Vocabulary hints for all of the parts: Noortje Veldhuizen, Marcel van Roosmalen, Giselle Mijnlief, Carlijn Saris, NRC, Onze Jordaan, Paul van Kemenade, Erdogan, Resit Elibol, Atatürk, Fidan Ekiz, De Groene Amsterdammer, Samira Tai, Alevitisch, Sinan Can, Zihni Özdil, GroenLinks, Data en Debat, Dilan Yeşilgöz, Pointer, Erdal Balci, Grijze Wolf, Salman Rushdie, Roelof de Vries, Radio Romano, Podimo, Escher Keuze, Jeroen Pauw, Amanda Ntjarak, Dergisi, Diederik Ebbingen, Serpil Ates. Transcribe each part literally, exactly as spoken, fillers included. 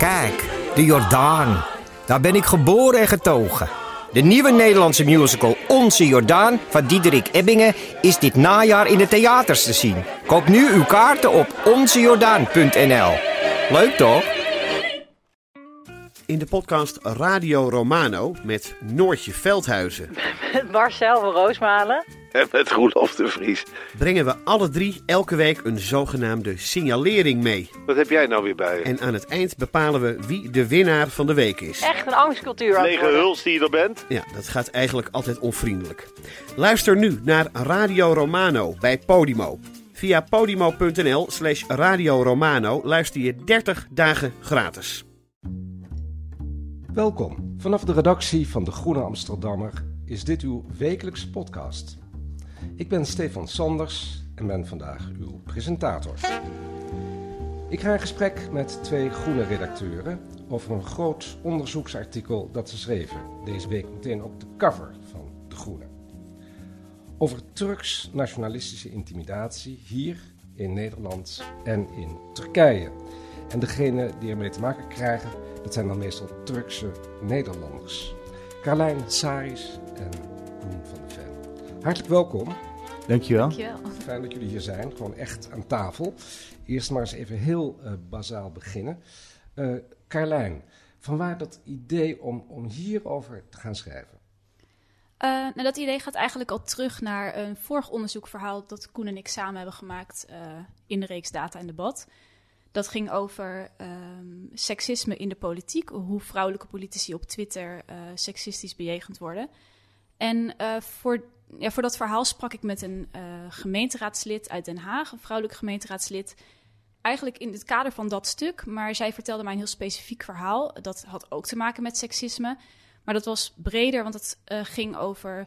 Kijk, de Jordaan. Daar ben ik geboren en getogen. De nieuwe Nederlandse musical Onze Jordaan van Diederik Ebbingen is dit najaar in de theaters te zien. Koop nu uw kaarten op onze jordaan punt n l. Leuk toch? In de podcast Radio Romano met Noortje Veldhuizen. Met Marcel van Roosmalen. En met Roelof de Vries. Brengen we alle drie elke week een zogenaamde signalering mee. Wat heb jij nou weer bij je? En aan het eind bepalen we wie de winnaar van de week is. Echt een angstcultuur. Lege huls die je er bent. Ja, dat gaat eigenlijk altijd onvriendelijk. Luister nu naar Radio Romano bij Podimo. Via podimo.nl slash Radio Romano luister je dertig dagen gratis. Welkom. Vanaf de redactie van De Groene Amsterdammer is dit uw wekelijkse podcast. Ik ben Stefan Sanders en ben vandaag uw presentator. Ik ga in gesprek met twee groene redacteuren over een groot onderzoeksartikel dat ze schreven. Deze week meteen op de cover van De Groene. Over Turks-nationalistische intimidatie hier in Nederland en in Turkije. En degenen die ermee te maken krijgen, dat zijn dan meestal Turkse Nederlanders. Carlijn Saris en Koen van der Velde. Hartelijk welkom. Dankjewel. Dankjewel. Fijn dat jullie hier zijn, gewoon echt aan tafel. Eerst maar eens even heel uh, bazaal beginnen. Uh, Carlijn, vanwaar dat idee om, om hierover te gaan schrijven? Uh, nou, dat idee gaat eigenlijk al terug naar een vorig onderzoekverhaal dat Koen en ik samen hebben gemaakt uh, in de reeks Data en Debat. Dat ging over um, seksisme in de politiek. Hoe vrouwelijke politici op Twitter uh, seksistisch bejegend worden. En uh, voor, ja, voor dat verhaal sprak ik met een uh, gemeenteraadslid uit Den Haag. Een vrouwelijk gemeenteraadslid. Eigenlijk in het kader van dat stuk. Maar zij vertelde mij een heel specifiek verhaal. Dat had ook te maken met seksisme. Maar dat was breder, want het uh, ging over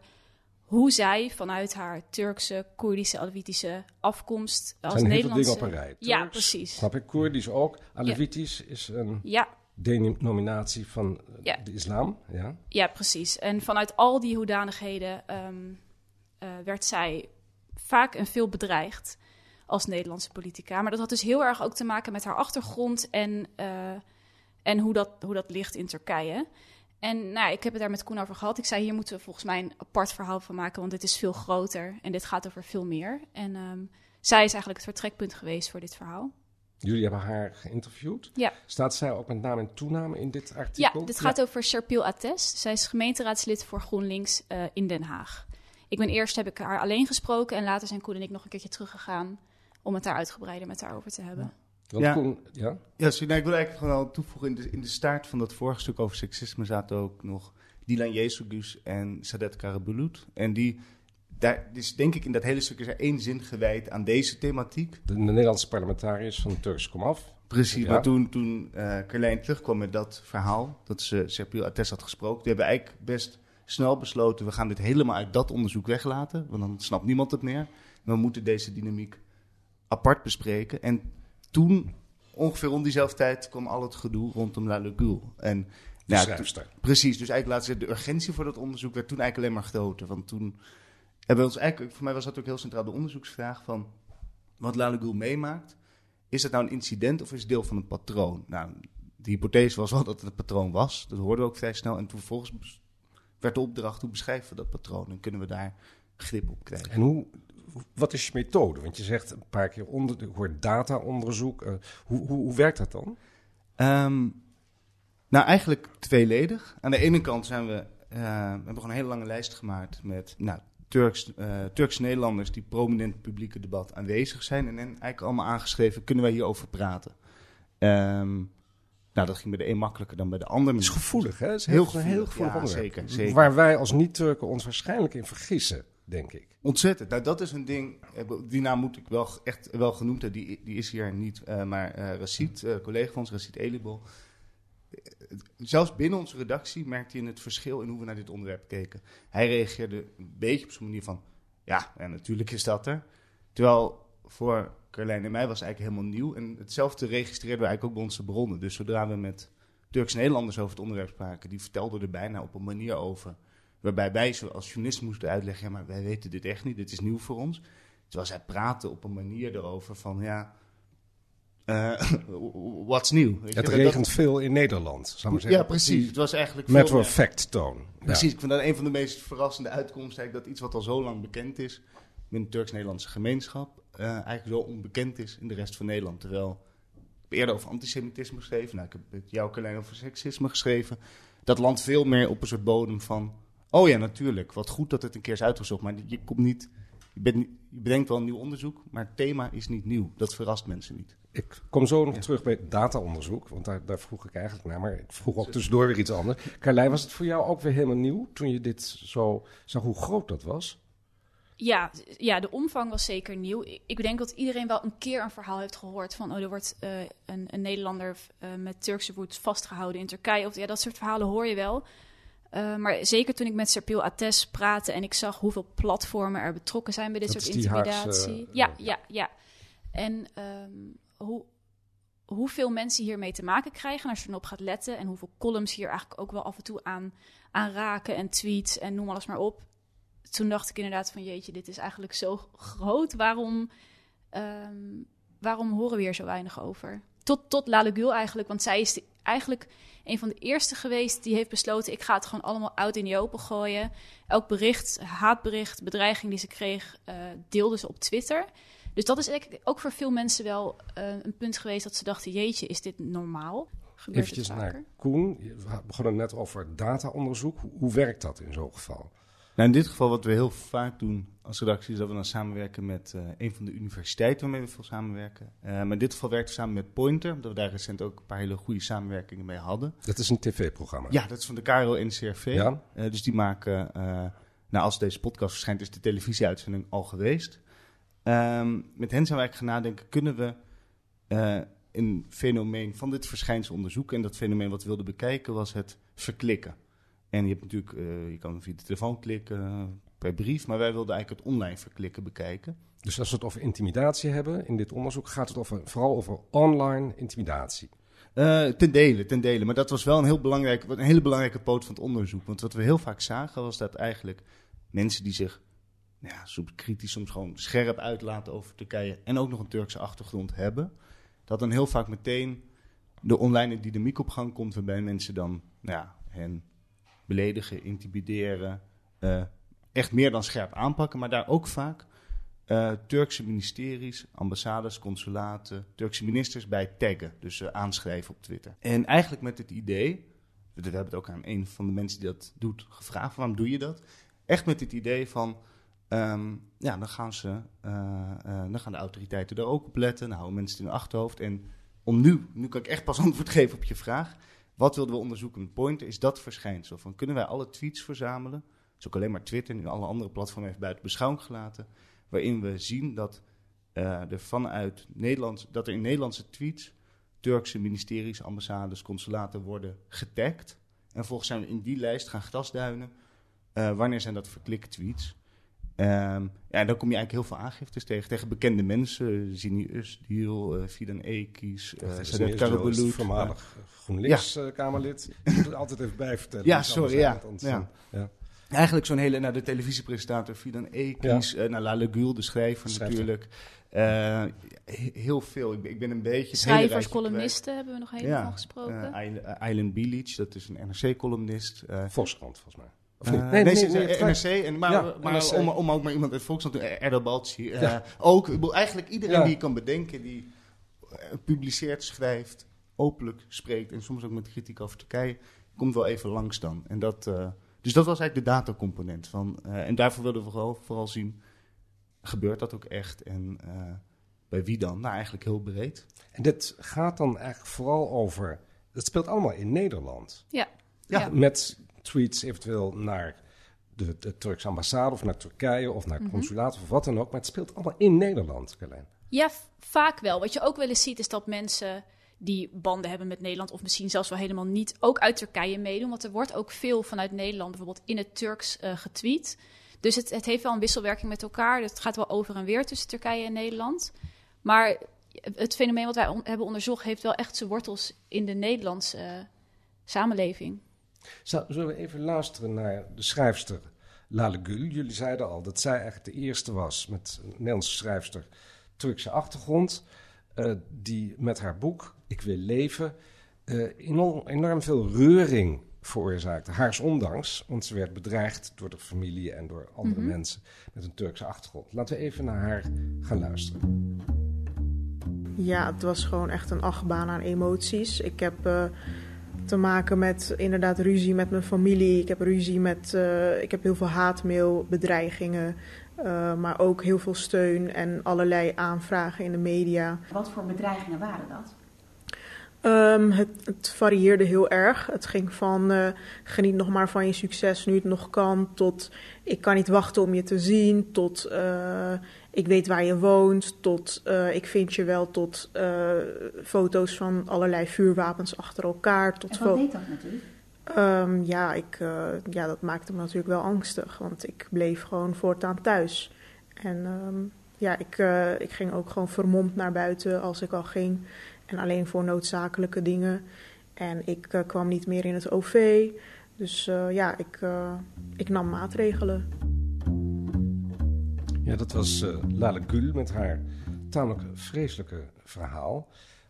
hoe zij vanuit haar Turkse, Koerdische, Alevitische afkomst als zijn Nederlandse... Zijn heel veel dingen op een rij. Turks, ja, precies. Snap ik, Koerdisch ook. Alevitisch ja. is een ja. denominatie van ja. de islam. Ja. ja, precies. En vanuit al die hoedanigheden um, uh, werd zij vaak en veel bedreigd als Nederlandse politica. Maar dat had dus heel erg ook te maken met haar achtergrond en, uh, en hoe, dat, hoe dat ligt in Turkije. En nou, ik heb het daar met Koen over gehad. Ik zei, hier moeten we volgens mij een apart verhaal van maken, want dit is veel groter en dit gaat over veel meer. En um, zij is eigenlijk het vertrekpunt geweest voor dit verhaal. Jullie hebben haar geïnterviewd. Ja. Staat zij ook met naam en toename in dit artikel? Ja, dit gaat ja. over Serpil Ates. Zij is gemeenteraadslid voor GroenLinks uh, in Den Haag. Ik ben eerst, heb ik haar alleen gesproken en later zijn Koen en ik nog een keertje teruggegaan om het daar uitgebreider met haar over te hebben. Ja. Ja. Koen, ja? Ja, sorry, nou, ik wil eigenlijk gewoon toevoegen, in de, in de staart van dat vorige stuk over seksisme zaten ook nog Dilan Yeşilgöz en Zanet Karabeloes. En die, daar, dus denk ik in dat hele stuk is er één zin gewijd aan deze thematiek. De, de Nederlandse parlementariërs van Turks Komaf. Precies, ja. Maar toen, toen uh, Carlijn terugkwam met dat verhaal, dat ze Serpil Ates had gesproken, die hebben eigenlijk best snel besloten, we gaan dit helemaal uit dat onderzoek weglaten, want dan snapt niemand het meer. We moeten deze dynamiek apart bespreken. En toen, ongeveer rond diezelfde tijd, kwam al het gedoe rondom Lale Gül. En, nou, ja, toen, precies, dus eigenlijk laten ze de urgentie voor dat onderzoek werd toen eigenlijk alleen maar groter. Want toen hebben we ons eigenlijk, voor mij was dat ook heel centraal de onderzoeksvraag van wat Lale Gül meemaakt. Is dat nou een incident of is het deel van een patroon? Nou, de hypothese was wel dat het een patroon was. Dat hoorden we ook vrij snel. En toen vervolgens werd de opdracht, hoe beschrijven we dat patroon? En kunnen we daar grip op krijgen? En hoe... Wat is je methode? Want je zegt een paar keer onder, je hoort dataonderzoek. Uh, hoe, hoe, hoe werkt dat dan? Um, nou, eigenlijk tweeledig. Aan de ene kant zijn we, uh, we hebben gewoon een hele lange lijst gemaakt met nou, Turks, uh, Turkse Nederlanders die prominent publieke debat aanwezig zijn. En eigenlijk allemaal aangeschreven, kunnen wij hierover praten? Um, Nou, dat ging bij de een makkelijker dan bij de ander. Het is gevoelig, hè? Het is heel, heel gevoelig, heel gevoelig ja, onderwerp. Zeker, zeker. Waar wij als niet-Turken ons waarschijnlijk in vergissen, denk ik. Ontzettend. Nou, dat is een ding, die naam moet ik wel echt wel genoemd hebben. Die, die is hier niet, uh, maar uh, Resit, uh, collega van ons, Resit Elibol. Zelfs binnen onze redactie merkte hij het verschil in hoe we naar dit onderwerp keken. Hij reageerde een beetje op zo'n manier van, ja, ja, natuurlijk is dat er. Terwijl voor Carlijn en mij was eigenlijk helemaal nieuw. En hetzelfde registreerden we eigenlijk ook bij onze bronnen. Dus zodra we met Turks Nederlanders over het onderwerp spraken, die vertelden er bijna op een manier over waarbij wij ze als journalist moesten uitleggen, ja, maar wij weten dit echt niet, dit is nieuw voor ons. Terwijl zij praten op een manier erover van, ja, Uh, what's new? Het regent dat... veel in Nederland, zou ik zeggen. Ja, precies. Het was eigenlijk met veel... Matter of fact toon. Precies. Ja. Ik vind dat een van de meest verrassende uitkomsten... dat iets wat al zo lang bekend is... binnen de Turks-Nederlandse gemeenschap... Uh, eigenlijk zo onbekend is in de rest van Nederland. Terwijl ik eerder over antisemitisme geschreven... Nou, ik heb met jou, Carlijn, over seksisme geschreven... dat landt veel meer op een soort bodem van... oh ja, natuurlijk, wat goed dat het een keer is uitgezocht... maar je komt niet... Je, bent, je bedenkt wel een nieuw onderzoek, maar het thema is niet nieuw. Dat verrast mensen niet. Ik kom zo nog ja. terug bij dataonderzoek, want daar, daar vroeg ik eigenlijk naar. Maar ik vroeg ook tussendoor weer iets anders. Carlijn, was het voor jou ook weer helemaal nieuw toen je dit zo zag, hoe groot dat was? Ja, ja, de omvang was zeker nieuw. Ik denk dat iedereen wel een keer een verhaal heeft gehoord van... oh, er wordt uh, een, een Nederlander uh, met Turkse roots vastgehouden in Turkije. Of, ja, dat soort verhalen hoor je wel... Uh, maar zeker toen ik met Serpil Ates praatte en ik zag hoeveel platformen er betrokken zijn bij dit dat soort intimidatie. Haagse, ja, uh, ja, ja. En um, hoe, hoeveel mensen hiermee te maken krijgen als je erop gaat letten. En hoeveel columns hier eigenlijk ook wel af en toe aan, aan raken en tweets en noem alles maar op. Toen dacht ik inderdaad van jeetje, dit is eigenlijk zo groot. Waarom, um, waarom horen we hier zo weinig over? Tot, tot Lale Gül eigenlijk, want zij is de, eigenlijk... een van de eerste geweest die heeft besloten... ik ga het gewoon allemaal uit in die open gooien. Elk bericht, haatbericht, bedreiging die ze kreeg... Uh, deelde ze op Twitter. Dus dat is ook voor veel mensen wel uh, een punt geweest... dat ze dachten, jeetje, is dit normaal? Gebeurt eventjes het vaker? Naar Koen. We begonnen net over dataonderzoek. Hoe, hoe werkt dat in zo'n geval? Nou, in dit geval wat we heel vaak doen als redactie... is dat we dan samenwerken met uh, een van de universiteiten... waarmee we veel samenwerken. Uh, maar in dit geval werken we samen met Pointer... omdat we daar recent ook een paar hele goede samenwerkingen mee hadden. Dat is een tv-programma? Ja, dat is van de K R O N C R V. Ja? Uh, dus die maken... Uh, nou, als deze podcast verschijnt is de televisieuitzending al geweest. Um, met hen zijn we eigenlijk gaan nadenken... kunnen we uh, een fenomeen van dit verschijnsel onderzoeken... en dat fenomeen wat we wilden bekijken was het verklikken. En je hebt natuurlijk, uh, je kan via de telefoon klikken, uh, per brief, maar wij wilden eigenlijk het online verklikken bekijken. Dus als we het over intimidatie hebben in dit onderzoek, gaat het over, vooral over online intimidatie? Uh, ten dele, ten dele. Maar dat was wel een, heel belangrijk, een hele belangrijke poot van het onderzoek. Want wat we heel vaak zagen was dat eigenlijk mensen die zich nou ja, soms kritisch, soms gewoon scherp uitlaten over Turkije en ook nog een Turkse achtergrond hebben, dat dan heel vaak meteen de online dynamiek op gang komt waarbij mensen dan nou ja, hen... beledigen, intimideren, uh, echt meer dan scherp aanpakken. Maar daar ook vaak uh, Turkse ministeries, ambassades, consulaten, Turkse ministers bij taggen. Dus uh, aanschrijven op Twitter. En eigenlijk met het idee, we hebben het ook aan een van de mensen die dat doet gevraagd, waarom doe je dat? Echt met het idee van, um, ja, dan gaan, ze, uh, uh, dan gaan de autoriteiten daar ook op letten. Dan houden mensen het in hun achterhoofd. En om nu, nu kan ik echt pas antwoord geven op je vraag... Wat wilden we onderzoeken met Pointer is dat verschijnsel. Van kunnen wij alle tweets verzamelen, dat is ook alleen maar Twitter, nu alle andere platformen heeft buiten beschouwing gelaten, waarin we zien dat, uh, er, vanuit Nederlands, dat er in Nederlandse tweets Turkse ministeries, ambassades, consulaten worden getagd. En vervolgens zijn we in die lijst gaan grasduinen, uh, wanneer zijn dat verkliktweets. Um, ja, dan kom je eigenlijk heel veel aangiftes tegen. Tegen bekende mensen, Zihni Özdil, uh, Fidan Ekiz, uh, Zanet Karabeloes. Voormalig uh, GroenLinks-Kamerlid. Ja. Uh, ik moet het altijd even bijvertellen. Ja, sorry. Ja. Ja. Ja. Eigenlijk zo'n hele, nou, de televisiepresentator Fidan Ekiz, ja. uh, nou, Lale Gül, de schrijver Schrijven. natuurlijk. Uh, heel veel. Ik, ik ben een beetje... Schrijvers, columnisten bij. hebben we nog helemaal ja. gesproken. Uh, Eileen Bilic, dat is een N R C-columnist. Uh, Volkskrant, volgens mij. Uh, nee, nee, nee, nee, nee, N R C, en, maar, ja, maar N R C. Om, om ook maar iemand uit Volksland, Erdal Balci, uh, ja. ook eigenlijk iedereen ja. die je kan bedenken, die uh, publiceert, schrijft, openlijk spreekt en soms ook met kritiek over Turkije, komt wel even langs dan. En dat, uh, dus dat was eigenlijk de datacomponent van, uh, en daarvoor wilden we vooral, vooral zien, gebeurt dat ook echt en uh, bij wie dan? Nou, eigenlijk heel breed. En dit gaat dan eigenlijk vooral over, dat speelt allemaal in Nederland. Ja. Ja, ja. Met... tweets eventueel naar de, de Turkse ambassade of naar Turkije of naar consulaat mm-hmm. of wat dan ook. Maar het speelt allemaal in Nederland, Carlijn. Ja, v- vaak wel. Wat je ook wel eens ziet is dat mensen die banden hebben met Nederland... of misschien zelfs wel helemaal niet, ook uit Turkije meedoen. Want er wordt ook veel vanuit Nederland bijvoorbeeld in het Turks uh, getweet. Dus het, het heeft wel een wisselwerking met elkaar. Het gaat wel over en weer tussen Turkije en Nederland. Maar het fenomeen wat wij on- hebben onderzocht... heeft wel echt zijn wortels in de Nederlandse uh, samenleving. Zullen we even luisteren naar de schrijfster Lale Gül? Jullie zeiden al dat zij eigenlijk de eerste was met een Nederlandse schrijfster Turkse achtergrond. Uh, die met haar boek Ik wil leven uh, enorm, enorm veel reuring veroorzaakte. Haars ondanks, want ze werd bedreigd door de familie en door andere mm-hmm. mensen met een Turkse achtergrond. Laten we even naar haar gaan luisteren. Ja, het was gewoon echt een achtbaan aan emoties. Ik heb uh, te maken met inderdaad ruzie met mijn familie. Ik heb ruzie met... Uh, ik heb heel veel haatmail, bedreigingen... Uh, maar ook heel veel steun en allerlei aanvragen in de media. Wat voor bedreigingen waren dat? Um, het, het varieerde heel erg. Het ging van uh, geniet nog maar van je succes nu het nog kan... tot ik kan niet wachten om je te zien... tot uh, ik weet waar je woont... tot uh, ik vind je wel... tot uh, foto's van allerlei vuurwapens achter elkaar. Tot en wat deed dat natuurlijk? Um, ja, ik, uh, ja, dat maakte me natuurlijk wel angstig, want ik bleef gewoon voortaan thuis. En um, ja, ik, uh, ik ging ook gewoon vermomd naar buiten als ik al ging. En alleen voor noodzakelijke dingen. En ik uh, kwam niet meer in het O V. Dus uh, ja, ik, uh, ik nam maatregelen. Ja, dat was uh, Lale Gül met haar tamelijk vreselijke verhaal.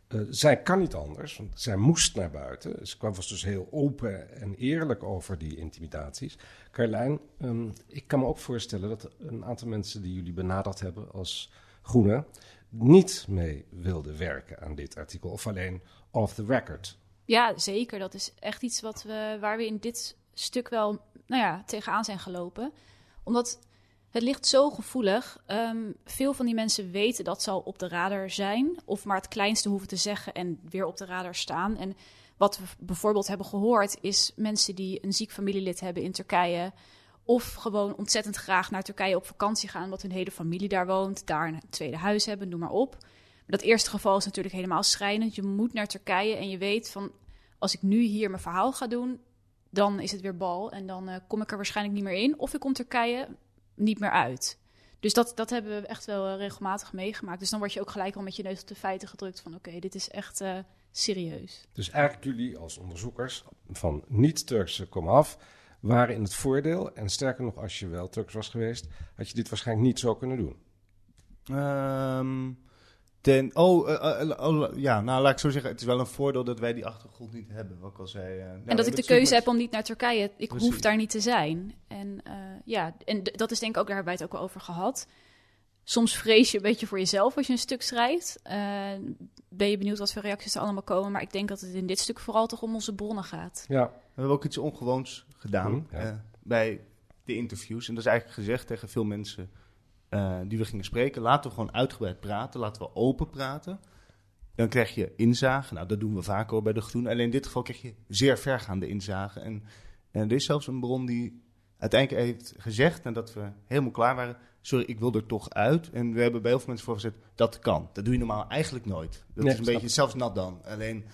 Uh, zij kan niet anders, want zij moest naar buiten. Ze kwam, was dus heel open en eerlijk over die intimidaties. Carlijn, um, ik kan me ook voorstellen dat een aantal mensen die jullie benaderd hebben als Groene... niet mee wilden werken aan dit artikel, of alleen off the record. Ja, zeker. Dat is echt iets wat we, waar we in dit stuk wel nou ja, tegenaan zijn gelopen. Omdat het ligt zo gevoelig. Um, veel van die mensen weten dat ze al op de radar zijn... of maar het kleinste hoeven te zeggen en weer op de radar staan. En wat we bijvoorbeeld hebben gehoord... is mensen die een ziek familielid hebben in Turkije... of gewoon ontzettend graag naar Turkije op vakantie gaan... omdat hun hele familie daar woont, daar een tweede huis hebben, noem maar op. Maar dat eerste geval is natuurlijk helemaal schrijnend. Je moet naar Turkije en je weet van... als ik nu hier mijn verhaal ga doen, dan is het weer bal... en dan uh, kom ik er waarschijnlijk niet meer in. Of ik kom Turkije... niet meer uit. Dus dat, dat hebben we echt wel uh, regelmatig meegemaakt. Dus dan word je ook gelijk al met je neus op de feiten gedrukt... van oké, okay, dit is echt uh, serieus. Dus eigenlijk jullie als onderzoekers van niet-Turkse komaf... waren in het voordeel. En sterker nog, als je wel Turks was geweest... had je dit waarschijnlijk niet zo kunnen doen. Um, ten, oh, uh, uh, uh, ja, nou laat ik zo zeggen... het is wel een voordeel dat wij die achtergrond niet hebben. Wat ik al zei, uh, nou, en dat ik de keuze heb om niet naar Turkije... ik Precies. hoef daar niet te zijn. En... Uh, Ja, en dat is denk ik ook, daar hebben wij het ook wel over gehad. Soms vrees je een beetje voor jezelf als je een stuk schrijft. Uh, ben je benieuwd wat voor reacties er allemaal komen. Maar ik denk dat het in dit stuk vooral toch om onze bronnen gaat. Ja, we hebben ook iets ongewoons gedaan ja. uh, bij de interviews. En dat is eigenlijk gezegd tegen veel mensen uh, die we gingen spreken. Laten we gewoon uitgebreid praten, laten we open praten. Dan krijg je inzage. Nou, dat doen we vaker bij De Groene. Alleen in dit geval krijg je zeer vergaande inzage. En, en er is zelfs een bron die... uiteindelijk heeft gezegd, nadat we helemaal klaar waren... sorry, ik wil er toch uit. En we hebben bij heel veel mensen voor gezet, dat kan. Dat doe je normaal eigenlijk nooit. Dat nee, is een beetje zelfs nat dan. Alleen,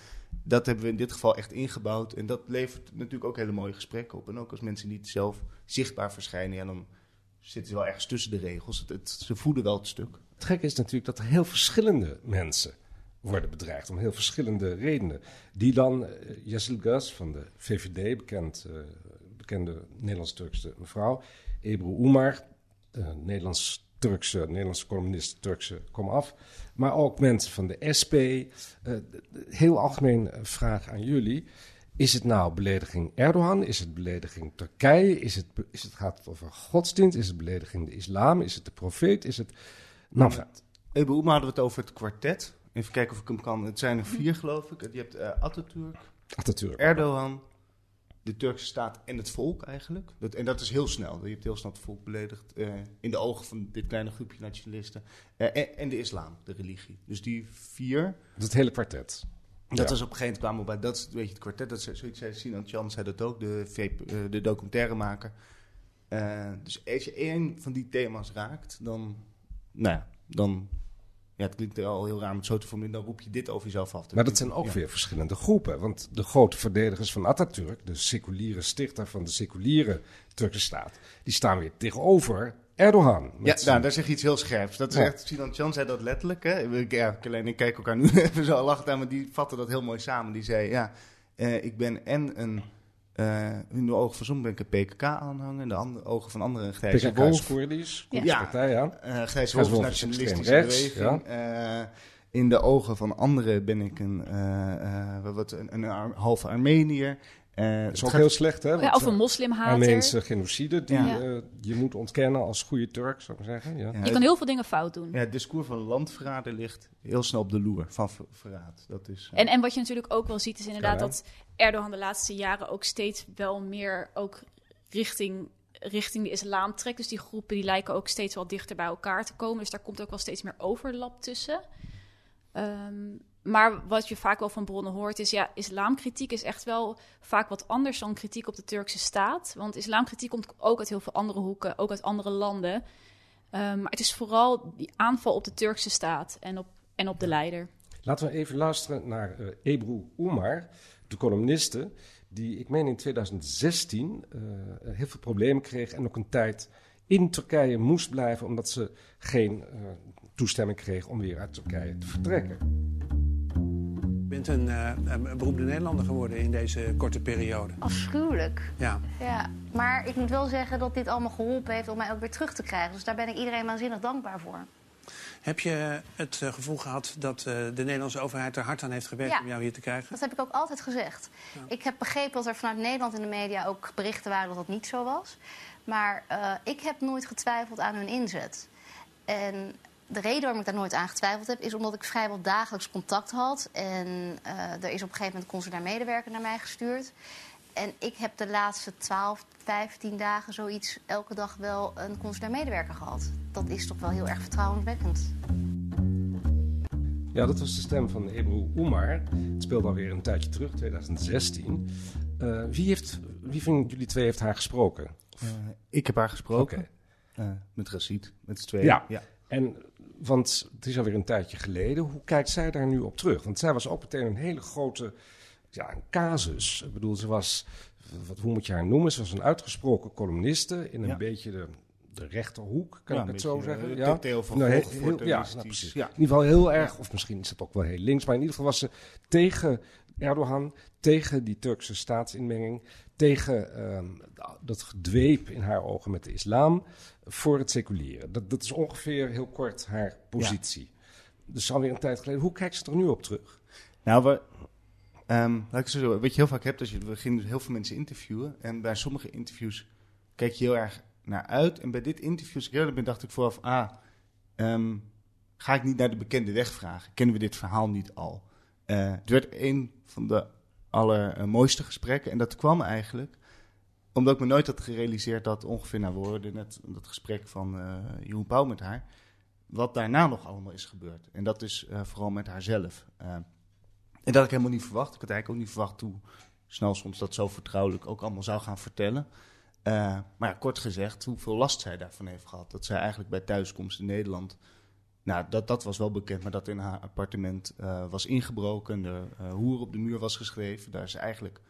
dat hebben we in dit geval echt ingebouwd. En dat levert natuurlijk ook hele mooie gesprekken op. En ook als mensen niet zelf zichtbaar verschijnen... ja, dan zitten ze wel ergens tussen de regels. Het, het, ze voeden wel het stuk. Het gekke is natuurlijk dat er heel verschillende mensen... worden bedreigd om heel verschillende redenen. Dilan Yeşilgöz van de V V D, bekend... Uh, bekende Nederlands-Turkse mevrouw. Ebru Umar, Nederlands-Turkse, Nederlandse columnist, Turkse komaf. Maar ook mensen van de S P. Uh, heel algemeen vraag aan jullie. Is het nou belediging Erdogan? Is het belediging Turkije? Is het, is het, gaat het over godsdienst? Is het belediging de islam? Is het de profeet? Is het... Nou, Ebru Umar hadden we het over het kwartet. Even kijken of ik hem kan. Het zijn er vier, geloof ik. Je hebt uh, Atatürk, Atatürk, Erdogan... de Turkse staat en het volk eigenlijk. Dat, en dat is heel snel. Je hebt heel snel het volk beledigd. Uh, in de ogen van dit kleine groepje nationalisten. Uh, en, en de islam, de religie. Dus die vier... Dat hele kwartet. Dat ja. was op een gegeven moment kwamen we bij. Dat is weet je, het kwartet. Dat ze, zoiets zei Sinan Can, zei dat ook. De, V P, uh, de documentairemaker. Uh, dus als je één van die thema's raakt, dan... Nou ja, dan... Ja, het klinkt er al heel raar met zo te formulen, dan roep je dit over jezelf af. Maar dat zijn ook ja. weer verschillende groepen. Want de grote verdedigers van Atatürk, de seculiere stichter van de seculiere Turkse staat, die staan weer tegenover Erdogan. Ja, zijn... nou, daar zeg je iets heel scherps. Dat is ja. echt, Sinan Can zei dat letterlijk. Hè? Ik, ja, alleen ik kijk elkaar nu even zo lachend aan, maar die vatten dat heel mooi samen. Die zei, ja, uh, ik ben en een... Uh, in de ogen van sommigen ben ik een P K K-aanhanger. In de andere, ogen van anderen een Grijze Wolf. P K K is Koerdisch, Koerdische partij, ja. ja. Uh, Grijze Wolf is nationalistische beweging. Rechts, ja. uh, in de ogen van anderen ben ik een, uh, uh, wat, een, een Ar- halve Armeniër. Uh, dat is ook heel slecht, hè? Ja, of een moslimhater. Armeense genocide, die ja. uh, je moet ontkennen als goede Turk, zou ik zeggen. Ja. Ja, je kan heel veel dingen fout doen. Ja, het discours van landverrader ligt heel snel op de loer van ver- verraad. Dat is, uh, en, en wat je natuurlijk ook wel ziet, is inderdaad ja, dat Erdogan de laatste jaren ook steeds wel meer ook richting... richting de islam trekt. Dus die groepen die lijken ook steeds wel dichter bij elkaar te komen. Dus daar komt ook wel steeds meer overlap tussen. Um, maar wat je vaak wel van bronnen hoort is... ja, islamkritiek is echt wel vaak wat anders dan kritiek op de Turkse staat. Want islamkritiek komt ook uit heel veel andere hoeken, ook uit andere landen. Um, maar het is vooral die aanval op de Turkse staat en op, en op de leider. Laten we even luisteren naar uh, Ebru Umar, de columniste... die, ik meen in tweeduizend zestien, uh, heel veel problemen kreeg... en ook een tijd in Turkije moest blijven... omdat ze geen uh, toestemming kreeg om weer uit Turkije te vertrekken. Je bent een, uh, een beroemde Nederlander geworden in deze korte periode. Afschuwelijk. Ja. Ja. Maar ik moet wel zeggen dat dit allemaal geholpen heeft... om mij ook weer terug te krijgen. Dus daar ben ik iedereen waanzinnig dankbaar voor. Heb je het gevoel gehad dat de Nederlandse overheid er hard aan heeft gewerkt ja, om jou hier te krijgen? Dat heb ik ook altijd gezegd. Ja. Ik heb begrepen dat er vanuit Nederland in de media ook berichten waren dat dat niet zo was. Maar uh, ik heb nooit getwijfeld aan hun inzet. En de reden waarom ik daar nooit aan getwijfeld heb... is omdat ik vrijwel dagelijks contact had. En uh, er is op een gegeven moment een consulair medewerker naar mij gestuurd. En ik heb de laatste twaalf, vijftien dagen zoiets elke dag wel een consulair medewerker gehad. Dat is toch wel heel erg vertrouwenwekkend. Ja, dat was de stem van Ebru Umar. Het speelde alweer een tijdje terug, tweeduizend zestien. Uh, wie, heeft, wie van jullie twee heeft haar gesproken? Uh, ik heb haar gesproken. Okay. Uh, met Resit, met z'n tweeën. Ja, ja. En, want het is alweer een tijdje geleden. Hoe kijkt zij daar nu op terug? Want zij was ook meteen een hele grote... Ja, een casus. Ik bedoel, ze was, wat, hoe moet je haar noemen? Ze was een uitgesproken columniste in een ja. beetje de, de rechterhoek, kan ja, ik het zo zeggen. De, de ja, deel van nou, heel, heel, de ja, nou, precies. Ja. In ieder geval heel erg, of misschien is dat ook wel heel links, maar in ieder geval was ze tegen Erdogan, tegen die Turkse staatsinmenging, tegen um, dat gedweep in haar ogen met de islam, voor het seculiere. Dat, dat is ongeveer heel kort haar positie. Ja. Dus alweer een tijd geleden. Hoe kijkt ze er nu op terug? Nou, we... Um, laat ik zo zeggen, wat je heel vaak hebt, als je we gingen heel veel mensen interviewen. En bij sommige interviews kijk je heel erg naar uit. En bij dit interview, als ik eerder ben, dacht ik vooraf... Ah, um, ga ik niet naar de bekende weg vragen? Kennen we dit verhaal niet al? Uh, het werd een van de allermooiste gesprekken. En dat kwam eigenlijk omdat ik me nooit had gerealiseerd dat ongeveer... Nou, we hoorden net dat gesprek van uh, Jeroen Pauw met haar. Wat daarna nog allemaal is gebeurd. En dat is uh, vooral met haarzelf. Uh, En dat had ik helemaal niet verwacht. Ik had eigenlijk ook niet verwacht hoe snel soms dat zo vertrouwelijk ook allemaal zou gaan vertellen. Uh, maar ja, kort gezegd, hoeveel last zij daarvan heeft gehad. Dat zij eigenlijk bij thuiskomst in Nederland... Nou, dat, dat was wel bekend, maar dat in haar appartement uh, was ingebroken. De uh, hoer op de muur was geschreven. Daar is ze eigenlijk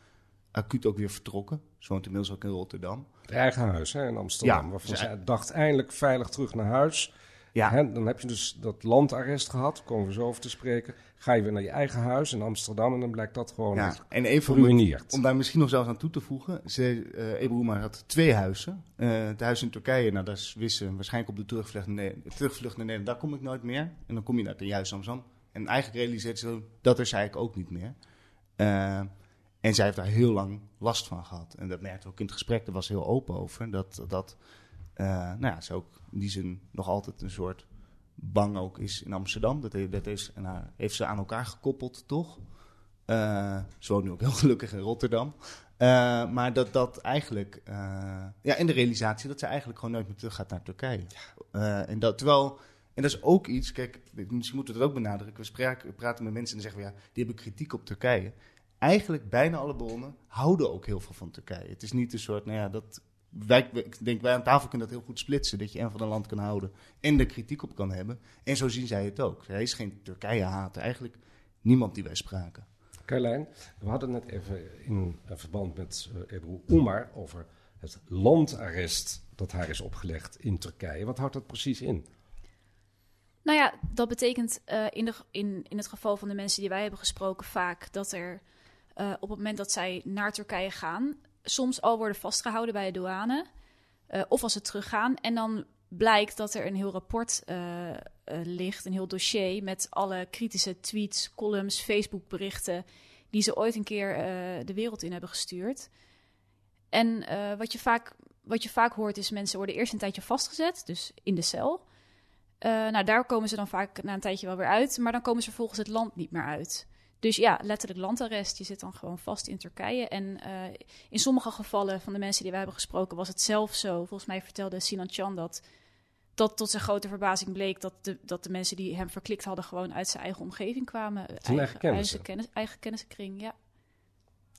acuut ook weer vertrokken. Ze woont inmiddels ook in Rotterdam. Het eigen huis, hè, in Amsterdam. Ja, waarvan zij dacht eindelijk veilig terug naar huis... Ja. He, dan heb je dus dat landarrest gehad, daar komen we zo over te spreken. Ga je weer naar je eigen huis in Amsterdam en dan blijkt dat gewoon ja, en even geruineerd. Om, om daar misschien nog zelfs aan toe te voegen, ze, uh, Ebru Umar had twee huizen. Uh, het huis in Turkije, nou, daar wist ze waarschijnlijk op de terugvlucht naar, ne- terugvlucht naar Nederland, daar kom ik nooit meer. En dan kom je naar het juiste Amsterdam. En eigenlijk realiseert ze, dat is eigenlijk ook niet meer. Uh, en zij heeft daar heel lang last van gehad. En dat merkte ook in het gesprek, daar was heel open over, dat... dat Uh, nou ja, ze ook in die zin nog altijd een soort bang ook is in Amsterdam. Dat, he, dat is, en haar, heeft ze aan elkaar gekoppeld, toch? Uh, ze woont nu ook heel gelukkig in Rotterdam. Uh, maar dat dat eigenlijk... Uh, ja, en de realisatie dat ze eigenlijk gewoon nooit meer terug gaat naar Turkije. Uh, en dat terwijl... En dat is ook iets... Kijk, misschien moeten we dat ook benadrukken. We spraken, praten met mensen en dan zeggen we... Ja, die hebben kritiek op Turkije. Eigenlijk bijna alle bronnen houden ook heel veel van Turkije. Het is niet een soort... Nou ja, dat... Wij, ik denk, wij aan tafel kunnen dat heel goed splitsen. Dat je en van een land kan houden en er kritiek op kan hebben. En zo zien zij het ook. Hij is geen Turkije-hater. Eigenlijk niemand die wij spraken. Carlijn, we hadden net even in uh, verband met uh, Ebru Umar... over het landarrest dat haar is opgelegd in Turkije. Wat houdt dat precies in? Nou ja, dat betekent uh, in, de, in, in het geval van de mensen die wij hebben gesproken... vaak dat er uh, op het moment dat zij naar Turkije gaan... soms al worden vastgehouden bij de douane. Uh, of als ze teruggaan. En dan blijkt dat er een heel rapport uh, uh, ligt, een heel dossier met alle kritische tweets, columns, Facebook-berichten die ze ooit een keer uh, de wereld in hebben gestuurd. En uh, wat je vaak, wat je vaak hoort is, mensen worden eerst een tijdje vastgezet, dus in de cel. Uh, nou, daar komen ze dan vaak na een tijdje wel weer uit, maar dan komen ze vervolgens het land niet meer uit. Dus ja, letterlijk landarrest. Je zit dan gewoon vast in Turkije. En uh, in sommige gevallen van de mensen die wij hebben gesproken was het zelf zo. Volgens mij vertelde Sinan Can dat, dat tot zijn grote verbazing bleek dat de, dat de mensen die hem verklikt hadden gewoon uit zijn eigen omgeving kwamen. Eigen, eigen, kennissen. eigen, kennis, eigen kennissenkring, ja.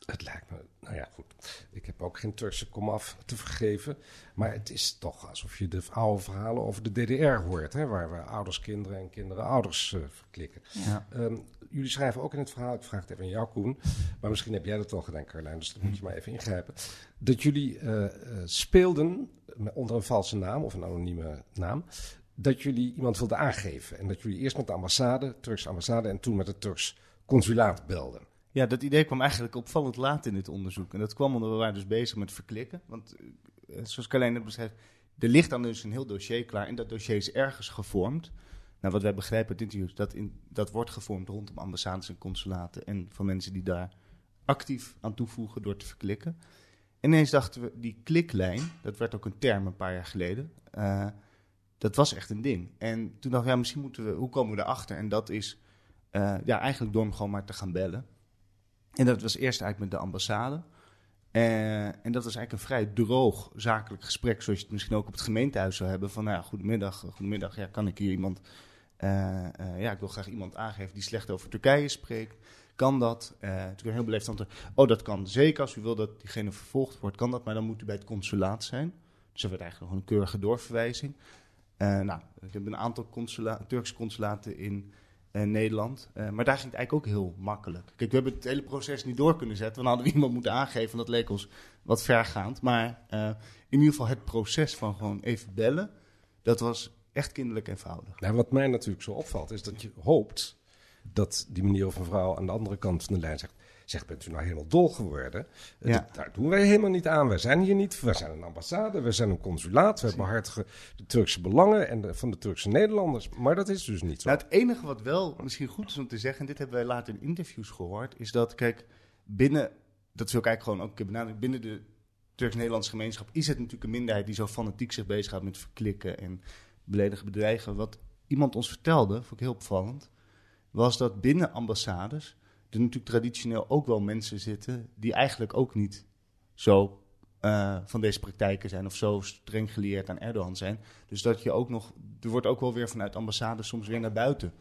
Het lijkt me, nou ja, goed. Ik heb ook geen Turkse komaf te vergeven. Maar het is toch alsof je de oude verhalen over de D D R hoort. Hè, waar we ouders kinderen en kinderen ouders uh, verklikken. Ja. Um, jullie schrijven ook in het verhaal, ik vraag het even aan jou, Koen. Maar misschien heb jij dat al gedaan, Carlijn. Dus dat moet je maar even ingrijpen. Dat jullie uh, speelden, onder een valse naam of een anonieme naam, dat jullie iemand wilden aangeven. En dat jullie eerst met de ambassade, Turkse ambassade, en toen met het Turks consulaat belden. Ja, dat idee kwam eigenlijk opvallend laat in dit onderzoek. En dat kwam omdat we waren dus bezig met verklikken. Want zoals Carlijn net beschrijft, er ligt dan dus een heel dossier klaar. En dat dossier is ergens gevormd. Nou, wat wij begrijpen uit het interview, dat, in, dat wordt gevormd rondom ambassades en consulaten. En van mensen die daar actief aan toevoegen door te verklikken. En ineens dachten we, die kliklijn, dat werd ook een term een paar jaar geleden. Uh, dat was echt een ding. En toen dacht ik, ja, misschien moeten we, hoe komen we erachter? En dat is uh, ja, eigenlijk door hem gewoon maar te gaan bellen. En dat was eerst eigenlijk met de ambassade. Uh, en dat was eigenlijk een vrij droog zakelijk gesprek, zoals je het misschien ook op het gemeentehuis zou hebben. Van, nou ja, goedemiddag, goedemiddag, ja, kan ik hier iemand... Uh, uh, ja, ik wil graag iemand aangeven die slecht over Turkije spreekt. Kan dat? Uh, toen heel beleefd antwoord, oh, dat kan zeker. Als u wil dat diegene vervolgd wordt, kan dat. Maar dan moet u bij het consulaat zijn. Dus dat werd eigenlijk gewoon een keurige doorverwijzing. Uh, nou, ik heb een aantal consula- Turkse consulaten in... Uh, Nederland. Uh, maar daar ging het eigenlijk ook heel makkelijk. Kijk, we hebben het hele proces niet door kunnen zetten. Dan hadden we iemand moeten aangeven. Dat leek ons wat vergaand. Maar uh, in ieder geval het proces van gewoon even bellen, dat was echt kinderlijk eenvoudig. Nou, wat mij natuurlijk zo opvalt, is dat je hoopt dat die meneer of mevrouw aan de andere kant van de lijn zegt, zegt, bent u nou helemaal dol geworden? Uh, ja. Daar doen wij helemaal niet aan. Wij zijn hier niet. Wij zijn een ambassade. Wij zijn een consulaat. We behartigen de Turkse belangen en de, van de Turkse Nederlanders. Maar dat is dus niet zo. Nou, het enige wat wel misschien goed is om te zeggen, en dit hebben wij later in interviews gehoord, is dat, kijk, binnen, dat wil ik eigenlijk gewoon ook een keer benadrukken, binnen de Turks-Nederlandse gemeenschap is het natuurlijk een minderheid die zo fanatiek zich bezighoudt met verklikken en beledigen, bedreigen. Wat iemand ons vertelde, vond ik heel opvallend, was dat binnen ambassades er natuurlijk traditioneel ook wel mensen zitten die eigenlijk ook niet zo uh, van deze praktijken zijn of zo streng geleerd aan Erdogan zijn. Dus dat je ook nog, er wordt ook wel weer vanuit ambassades soms weer naar buiten.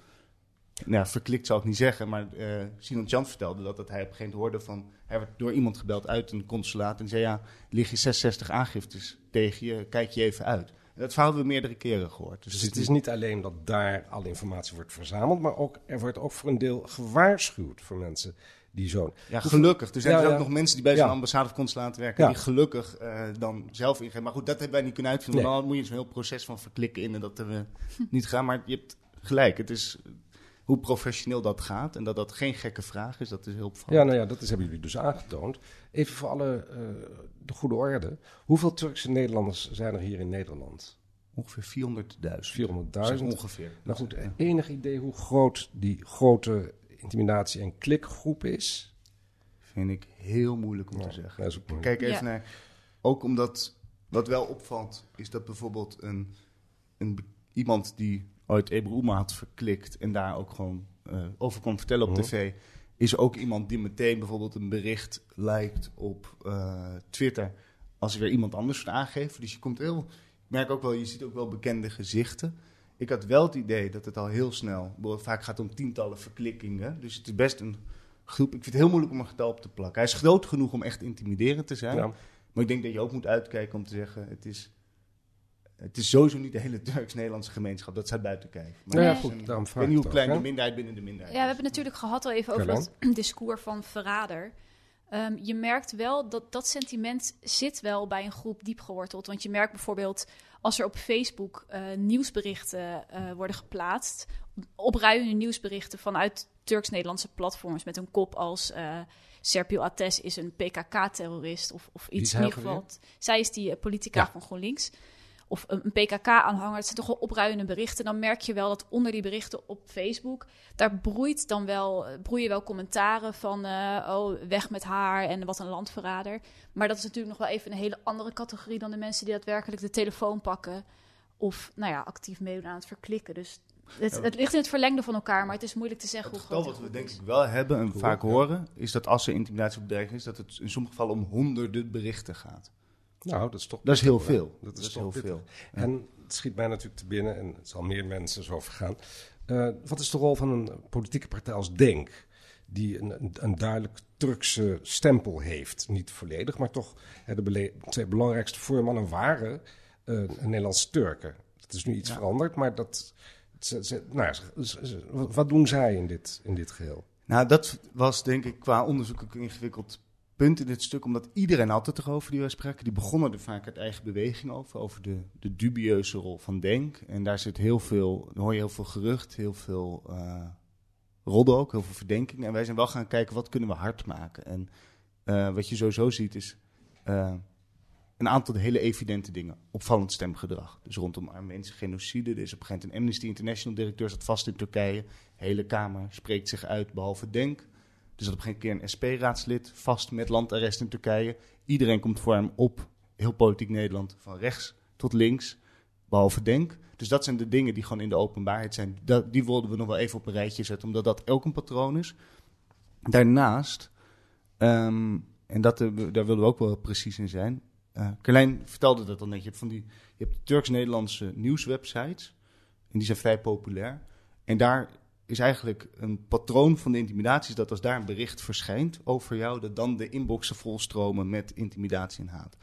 Nou, verklikt zou ik niet zeggen, maar uh, Sinan Can vertelde dat, dat hij op een gegeven moment hoorde van, hij werd door iemand gebeld uit een consulaat en zei, ja, lig je zesenzestig aangiftes tegen je, kijk je even uit. Dat verhaal hebben we meerdere keren gehoord. Dus, dus het is niet alleen dat daar alle informatie wordt verzameld, maar ook, er wordt ook voor een deel gewaarschuwd voor mensen die zo'n... Ja, gelukkig. Er zijn ja, er ja. ook nog mensen die bij zo'n ja. ambassade of consulaat werken, ja. die gelukkig uh, dan zelf ingaan. Maar goed, dat hebben wij niet kunnen uitvinden. Nee. Dan moet je zo'n heel proces van verklikken in en dat we hm. niet gaan. Maar je hebt gelijk. Het is hoe professioneel dat gaat en dat dat geen gekke vraag is, dat is heel opvallend. Ja, nou ja, dat is, hebben jullie dus aangetoond. Even voor alle uh, de goede orde. Hoeveel Turkse Nederlanders zijn er hier in Nederland? Ongeveer vierhonderdduizend. vierhonderdduizend. Ongeveer. Nou goed, ja. Enig idee hoe groot die grote intimidatie- en klikgroep is? Vind ik heel moeilijk om ja, te zeggen. Dat is ook moeilijk. Kijk even ja. naar, ook omdat, wat wel opvalt, is dat bijvoorbeeld een, een iemand die ooit Ebru Umar had verklikt en daar ook gewoon uh, over kon vertellen op oh. tv, is ook iemand die meteen bijvoorbeeld een bericht liked op uh, Twitter als er weer iemand anders van aangeeft. Dus je komt heel, ik merk ook wel, je ziet ook wel bekende gezichten. Ik had wel het idee dat het al heel snel, vaak gaat het om tientallen verklikkingen, dus het is best een groep. Ik vind het heel moeilijk om een getal op te plakken. Hij is groot genoeg om echt intimiderend te zijn, ja. maar ik denk dat je ook moet uitkijken om te zeggen, het is... Het is sowieso niet de hele Turks-Nederlandse gemeenschap. Dat staat buiten kijken. Maar ja, goed, daarom vraag ik het ook, klein de minderheid binnen de minderheid. Ja, we hebben natuurlijk gehad al even over dat discours van verrader. Um, je merkt wel dat dat sentiment zit wel bij een groep diep geworteld. Want je merkt bijvoorbeeld als er op Facebook uh, nieuwsberichten uh, worden geplaatst. Opruiende nieuwsberichten vanuit Turks-Nederlandse platforms. Met een kop als uh, Serpil Ates is een P K K-terrorist of, of iets in ieder geval. Zij is die uh, politica ja. van GroenLinks. of een P K K-aanhanger, het zijn toch wel opruiende berichten, dan merk je wel dat onder die berichten op Facebook, daar broeit dan wel, broeien wel commentaren van, uh, oh, weg met haar en wat een landverrader. Maar dat is natuurlijk nog wel even een hele andere categorie dan de mensen die daadwerkelijk de telefoon pakken of, nou ja, actief meedoen aan het verklikken. Dus het, ja, het ligt in het verlengde van elkaar, maar het is moeilijk te zeggen hoe groot het is. Wat we denk ik wel hebben en cool. vaak horen, is dat als er intimidatie op bedreiging is, dat het in sommige gevallen om honderden berichten gaat. Nou, dat is toch... Dat is heel wel. veel. Dat is, dat is heel bitter. veel. Ja. En het schiet mij natuurlijk te binnen, en het zal meer mensen zo vergaan. Uh, wat is de rol van een politieke partij als Denk, die een, een duidelijk Turkse stempel heeft? Niet volledig, maar toch hè, de bele- twee belangrijkste voormannen waren uh, Nederlandse Turken. Dat is nu iets ja. veranderd, maar dat... Ze, ze, nou, ze, ze, wat doen zij in dit, in dit geheel? Nou, dat was denk ik qua onderzoek een ingewikkeld punt in dit stuk, omdat iedereen had het erover die wij spraken. Die begonnen er vaak uit eigen beweging over, over de, de dubieuze rol van Denk. En daar zit heel veel, dan hoor je heel veel gerucht, heel veel uh, rodden ook, heel veel verdenking. En wij zijn wel gaan kijken, wat kunnen we hard maken? En uh, wat je sowieso ziet is uh, een aantal hele evidente dingen. Opvallend stemgedrag. Dus rondom Armeense genocide. Er is op een gegeven moment een Amnesty International-directeur, zat vast in Turkije. Hele Kamer spreekt zich uit, behalve Denk. Dus dat op een gegeven moment een S P-raadslid, vast met landarrest in Turkije. Iedereen komt voor hem op, heel politiek Nederland, van rechts tot links, behalve Denk. Dus dat zijn de dingen die gewoon in de openbaarheid zijn. Dat, die wilden we nog wel even op een rijtje zetten, omdat dat ook een patroon is. Daarnaast, um, en dat, daar willen we ook wel precies in zijn. Uh, Carlijn vertelde dat al net, je hebt, van die, je hebt Turks-Nederlandse nieuwswebsites, en die zijn vrij populair. En daar... is eigenlijk een patroon van de intimidaties dat als daar een bericht verschijnt over jou, dat dan de inboxen volstromen met intimidatie en haat.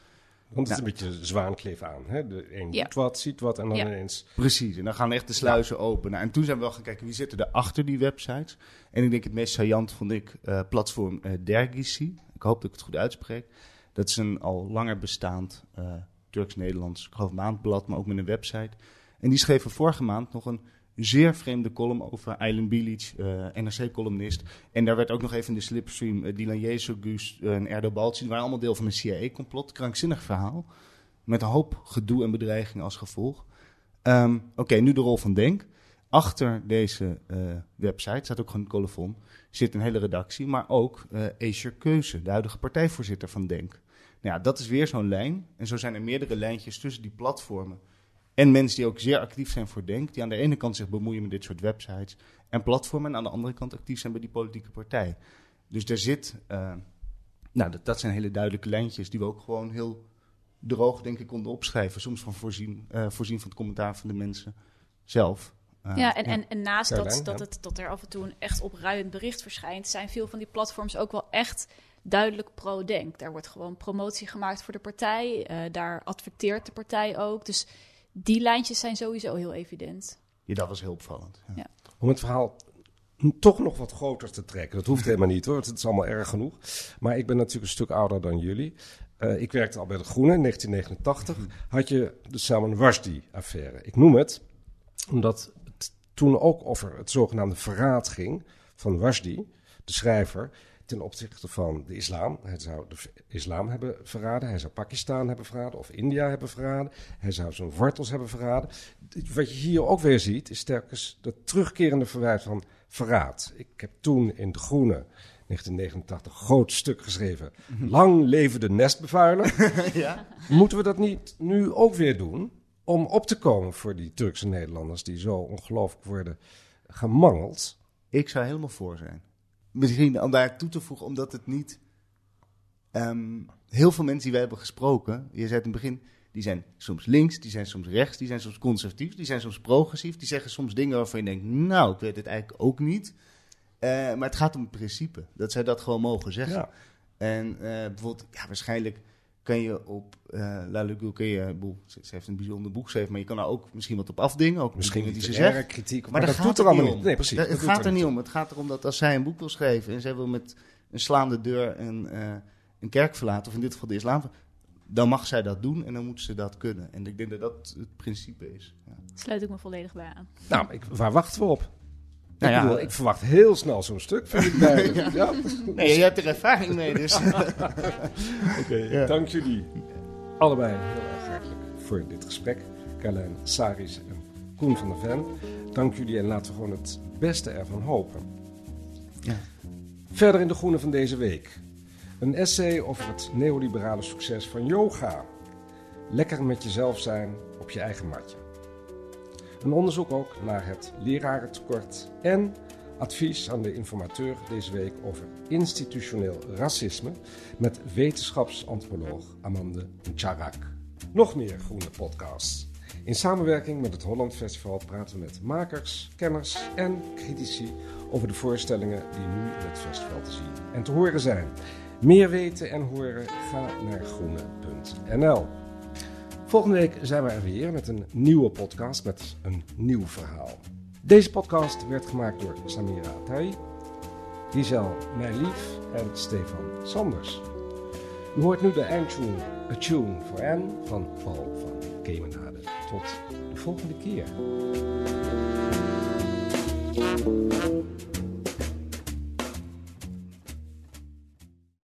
Want het nou, is een beetje zwaankleef aan. Hè? De een ja. doet wat, ziet wat en dan ja. ineens... Precies, en dan gaan echt de sluizen ja. open. Nou, en toen zijn we wel gaan kijken, wie zitten er achter die websites? En ik denk het meest saillant vond ik uh, platform uh, Dergisi. Ik hoop dat ik het goed uitspreek. Dat is een al langer bestaand uh, Turks-Nederlands, ik geloof maandblad, maar ook met een website. En die schreven vorige maand nog een zeer vreemde column over Eileen Bilic, uh, N R C-columnist. En daar werd ook nog even in de slipstream uh, Dilan Yeşilgöz uh, en Erdal Balci. Die waren allemaal deel van een C I A-complot. Krankzinnig verhaal. Met een hoop gedoe en bedreiging als gevolg. Um, Oké, okay, nu de rol van Denk. Achter deze uh, website, staat ook gewoon een column, zit een hele redactie. Maar ook uh, Escher Keuze, de huidige partijvoorzitter van Denk. Nou ja, dat is weer zo'n lijn. En zo zijn er meerdere lijntjes tussen die platformen. En mensen die ook zeer actief zijn voor Denk, die aan de ene kant zich bemoeien met dit soort websites en platformen, en aan de andere kant actief zijn bij die politieke partij. Dus daar zit, uh, nou dat, dat zijn hele duidelijke lijntjes die we ook gewoon heel droog denk ik konden opschrijven. Soms van voorzien, uh, voorzien van het commentaar van de mensen zelf. Uh, ja, en, ja, en, en naast Carlijn, dat, dat, ja. het, dat er af en toe een echt opruiend bericht verschijnt, zijn veel van die platforms ook wel echt duidelijk pro-Denk. Daar wordt gewoon promotie gemaakt voor de partij, uh, daar adverteert de partij ook, dus... Die lijntjes zijn sowieso heel evident. Ja, dat was heel opvallend. Ja. Ja. Om het verhaal toch nog wat groter te trekken. Dat hoeft helemaal niet hoor, het is allemaal erg genoeg. Maar ik ben natuurlijk een stuk ouder dan jullie. Uh, ik werkte al bij De Groene in negentien negenentachtig. Mm-hmm. Had je de Salman Rushdie-affaire. Ik noem het omdat het toen ook over het zogenaamde verraad ging van Rushdie, de schrijver, ten opzichte van de islam. Hij zou de islam hebben verraden. Hij zou Pakistan hebben verraden of India hebben verraden. Hij zou zijn wortels hebben verraden. Wat je hier ook weer ziet is telkens dat terugkerende verwijt van verraad. Ik heb toen in De Groene negentien negenentachtig groot stuk geschreven. Mm-hmm. Lang leven de nestbevuiler. Ja. Moeten we dat niet nu ook weer doen om op te komen voor die Turkse Nederlanders die zo ongelooflijk worden gemangeld? Ik zou helemaal voor zijn. Misschien om daar toe te voegen, omdat het niet... Um, heel veel mensen die wij hebben gesproken, je zei het in het begin, die zijn soms links, die zijn soms rechts, die zijn soms conservatief, die zijn soms progressief, die zeggen soms dingen waarvan je denkt, nou, ik weet het eigenlijk ook niet. Uh, maar het gaat om het principe, dat zij dat gewoon mogen zeggen. Ja. En uh, bijvoorbeeld, ja, waarschijnlijk kan je op uh, Lale Gül, kun je, boel, ze, ze heeft een bijzonder boek geschreven, maar je kan daar ook misschien wat op afdingen, ook misschien die ze zegt. Kritiek, maar, maar dat, dat doet er allemaal niet om. Nee, precies. Da- dat het gaat er, er niet om. om. Het gaat erom dat als zij een boek wil schrijven en zij wil met een slaande deur een, uh, een kerk verlaten, of in dit geval de islam, dan mag zij dat doen en dan moet ze dat kunnen. En ik denk dat dat het principe is. Ja. Sluit ik me volledig bij aan. Nou, ik, waar wachten we op? Nou ik, ja, bedoel, ik verwacht heel snel zo'n stuk, vind ik bij. Ja. Ja. Nee, je hebt er ervaring mee, dus. Oké, okay, ja. Dank jullie allebei heel erg hartelijk voor dit gesprek. Carlijn Saris en Koen van der Ven. Dank jullie en laten we gewoon het beste ervan hopen. Ja. Verder in De Groene van deze week. Een essay over het neoliberale succes van yoga. Lekker met jezelf zijn op je eigen matje. Een onderzoek ook naar het lerarentekort en advies aan de informateur deze week over institutioneel racisme met wetenschapsantropoloog Amanda Ntjarak. Nog meer groene podcasts. In samenwerking met het Holland Festival praten we met makers, kenners en critici over de voorstellingen die nu op het festival te zien en te horen zijn. Meer weten en horen? Ga naar groene punt n l. Volgende week zijn we er weer met een nieuwe podcast met een nieuw verhaal. Deze podcast werd gemaakt door Samira Tai, Giselle Mijnlief en Stefan Sanders. U hoort nu de eindtune A Tune for Anne van Paul van Kemenade. Tot de volgende keer.